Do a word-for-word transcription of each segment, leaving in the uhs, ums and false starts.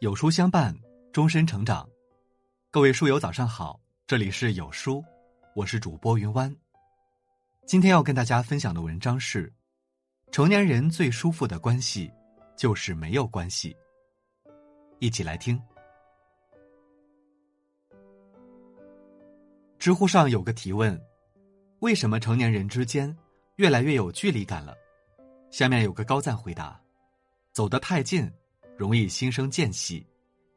有书相伴，终身成长。各位书友早上好，这里是有书，我是主播云湾。今天要跟大家分享的文章是：成年人最舒服的关系就是没有关系。一起来听。知乎上有个提问：为什么成年人之间越来越有距离感了？下面有个高赞回答：走得太近容易心生间隙，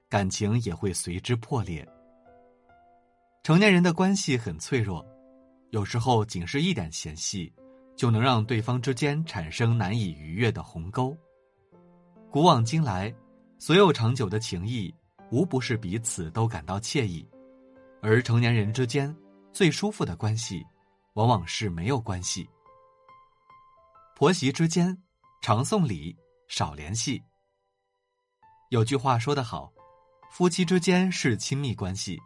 感情也会随之破裂。成年人的关系很脆弱，有时候仅是一点嫌隙，就能让对方之间产生难以逾越的鸿沟。古往今来，所有长久的情谊，无不是彼此都感到惬意，而成年人之间最舒服的关系，往往是没有关系。婆媳之间，常送礼，少联系。有句话说得好，夫妻之间是亲密关系，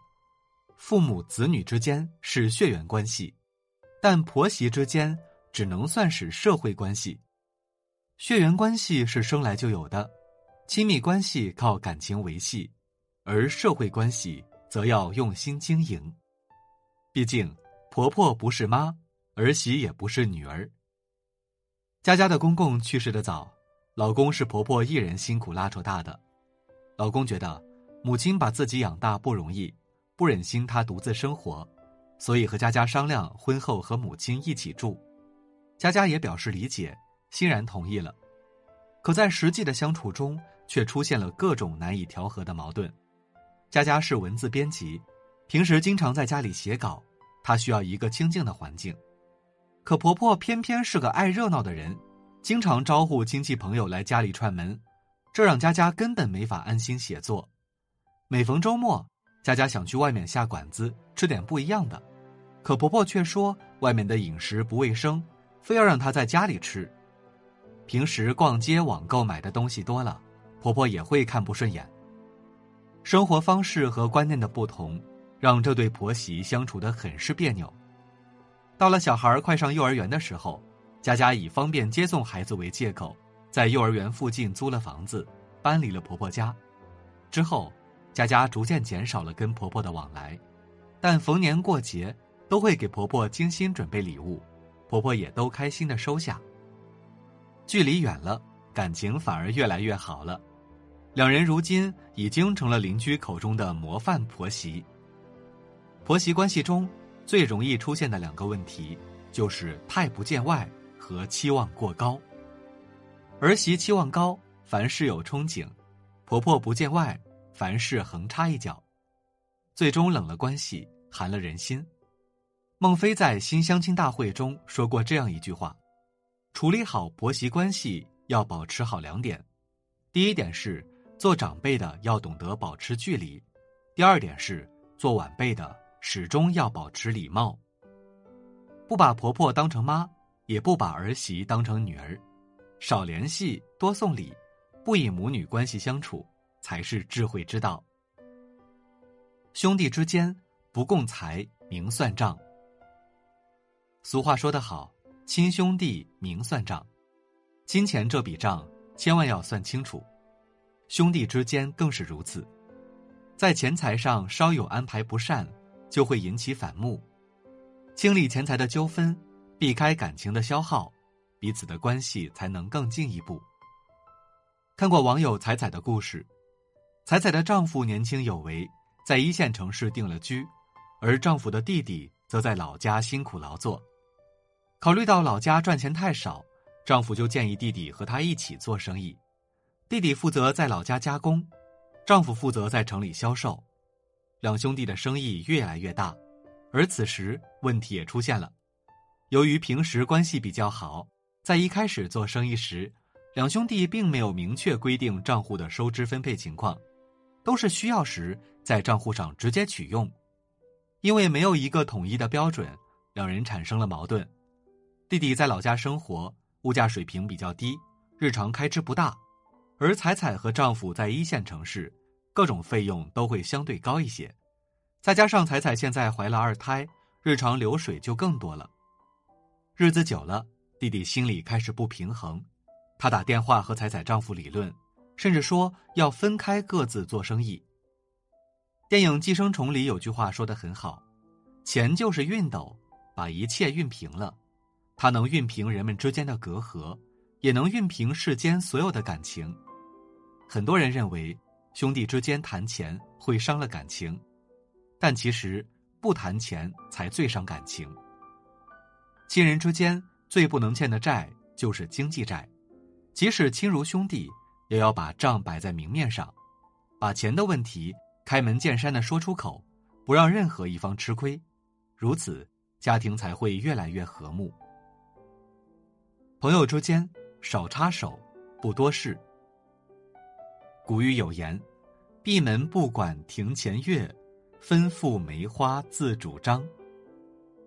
父母子女之间是血缘关系，但婆媳之间只能算是社会关系。血缘关系是生来就有的，亲密关系靠感情维系，而社会关系则要用心经营。毕竟，婆婆不是妈，儿媳也不是女儿。佳佳的公公去世得早，老公是婆婆一人辛苦拉扯大的。老公觉得母亲把自己养大不容易，不忍心她独自生活，所以和佳佳商量婚后和母亲一起住。佳佳也表示理解，欣然同意了。可在实际的相处中，却出现了各种难以调和的矛盾。佳佳是文字编辑，平时经常在家里写稿，她需要一个清静的环境。可婆婆偏偏是个爱热闹的人，经常招呼亲戚朋友来家里串门，这让佳佳根本没法安心写作。每逢周末，佳佳想去外面下馆子吃点不一样的，可婆婆却说外面的饮食不卫生，非要让她在家里吃。平时逛街网购买的东西多了，婆婆也会看不顺眼。生活方式和观念的不同，让这对婆媳相处得很是别扭。到了小孩快上幼儿园的时候，佳佳以方便接送孩子为借口，在幼儿园附近租了房子，搬离了婆婆家。之后，佳佳逐渐减少了跟婆婆的往来，但逢年过节都会给婆婆精心准备礼物，婆婆也都开心地收下。距离远了，感情反而越来越好了。两人如今已经成了邻居口中的模范婆媳。婆媳关系中最容易出现的两个问题，就是太不见外和期望过高。儿媳期望高，凡事有憧憬；婆婆不见外，凡事横插一脚，最终冷了关系，寒了人心。孟非在新相亲大会中说过这样一句话：处理好婆媳关系要保持好两点，第一点是做长辈的要懂得保持距离，第二点是做晚辈的始终要保持礼貌。不把婆婆当成妈，也不把儿媳当成女儿，少联系，多送礼，不以母女关系相处，才是智慧之道。兄弟之间不共财，明算账。俗话说得好，亲兄弟明算账。金钱这笔账千万要算清楚，兄弟之间更是如此。在钱财上稍有安排不善，就会引起反目。清理钱财的纠纷，避开感情的消耗，彼此的关系才能更进一步。看过网友彩彩的故事，彩彩的丈夫年轻有为，在一线城市定了居，而丈夫的弟弟则在老家辛苦劳作。考虑到老家赚钱太少，丈夫就建议弟弟和他一起做生意。弟弟负责在老家加工，丈夫负责在城里销售。两兄弟的生意越来越大，而此时问题也出现了。由于平时关系比较好，在一开始做生意时，两兄弟并没有明确规定账户的收支分配情况，都是需要时在账户上直接取用。因为没有一个统一的标准，两人产生了矛盾。弟弟在老家生活，物价水平比较低，日常开支不大，而彩彩和丈夫在一线城市，各种费用都会相对高一些。再加上彩彩现在怀了二胎，日常流水就更多了。日子久了，弟弟心里开始不平衡，他打电话和彩彩丈夫理论，甚至说要分开各自做生意。电影《寄生虫》里有句话说得很好：“钱就是熨斗，把一切熨平了。”它能熨平人们之间的隔阂，也能熨平世间所有的感情。很多人认为兄弟之间谈钱会伤了感情，但其实不谈钱才最伤感情。亲人之间最不能欠的债就是经济债，即使亲如兄弟，也要把账摆在明面上，把钱的问题开门见山地说出口，不让任何一方吃亏，如此家庭才会越来越和睦。朋友之间少插手，不多事。古语有言：“闭门不管庭前月，分付梅花自主张。”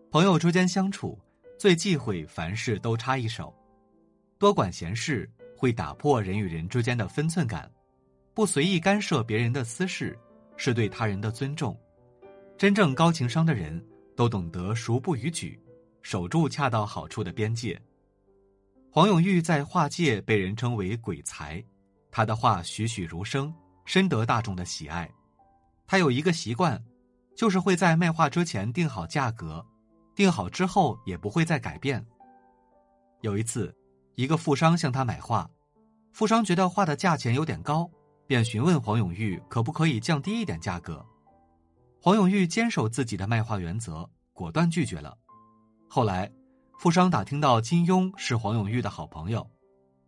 朋友之间相处，最忌讳凡事都插一手，多管闲事会打破人与人之间的分寸感。不随意干涉别人的私事，是对他人的尊重。真正高情商的人都懂得孰不逾矩，守住恰到好处的边界。黄永玉在画界被人称为鬼才，他的画栩栩如生，深得大众的喜爱。他有一个习惯，就是会在卖画之前定好价格，定好之后也不会再改变。有一次，一个富商向他买画，富商觉得画的价钱有点高，便询问黄永玉可不可以降低一点价格。黄永玉坚守自己的卖画原则，果断拒绝了。后来富商打听到金庸是黄永玉的好朋友，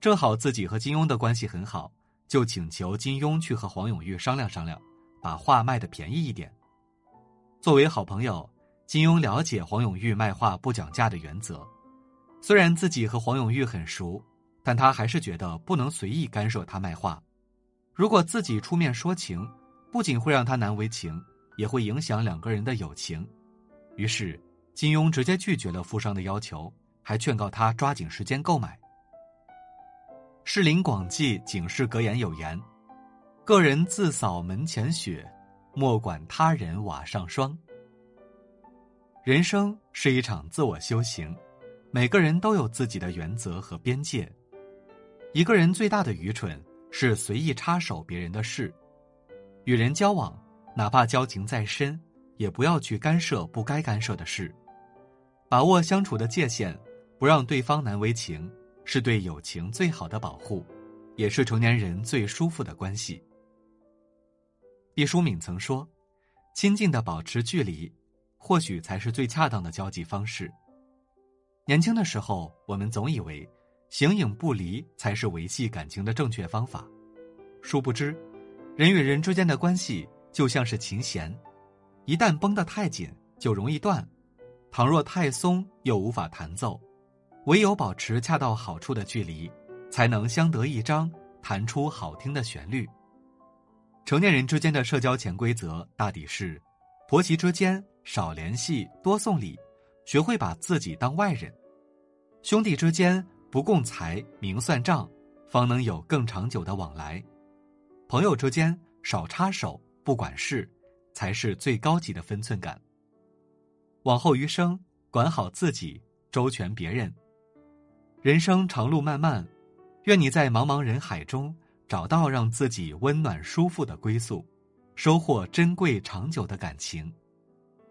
正好自己和金庸的关系很好，就请求金庸去和黄永玉商量商量，把画卖得便宜一点。作为好朋友，金庸了解黄永玉卖画不讲价的原则，虽然自己和黄永玉很熟，但他还是觉得不能随意干涉他卖画。如果自己出面说情，不仅会让他难为情，也会影响两个人的友情。于是金庸直接拒绝了富商的要求，还劝告他抓紧时间购买。士林广记警示格言有言：“个人自扫门前雪，莫管他人瓦上霜。”人生是一场自我修行，每个人都有自己的原则和边界。一个人最大的愚蠢是随意插手别人的事。与人交往，哪怕交情再深，也不要去干涉不该干涉的事。把握相处的界限，不让对方难为情，是对友情最好的保护，也是成年人最舒服的关系。毕淑敏曾说，亲近的保持距离，或许才是最恰当的交际方式。年轻的时候，我们总以为形影不离才是维系感情的正确方法，殊不知人与人之间的关系就像是琴弦，一旦绷得太紧就容易断，倘若太松又无法弹奏，唯有保持恰到好处的距离，才能相得益彰，弹出好听的旋律。成年人之间的社交潜规则大抵是婆媳之间少联系多送礼，学会把自己当外人；兄弟之间不共财明算账，方能有更长久的往来；朋友之间少插手不管事，才是最高级的分寸感。往后余生，管好自己，周全别人。人生长路漫漫，愿你在茫茫人海中找到让自己温暖舒服的归宿，收获珍贵长久的感情。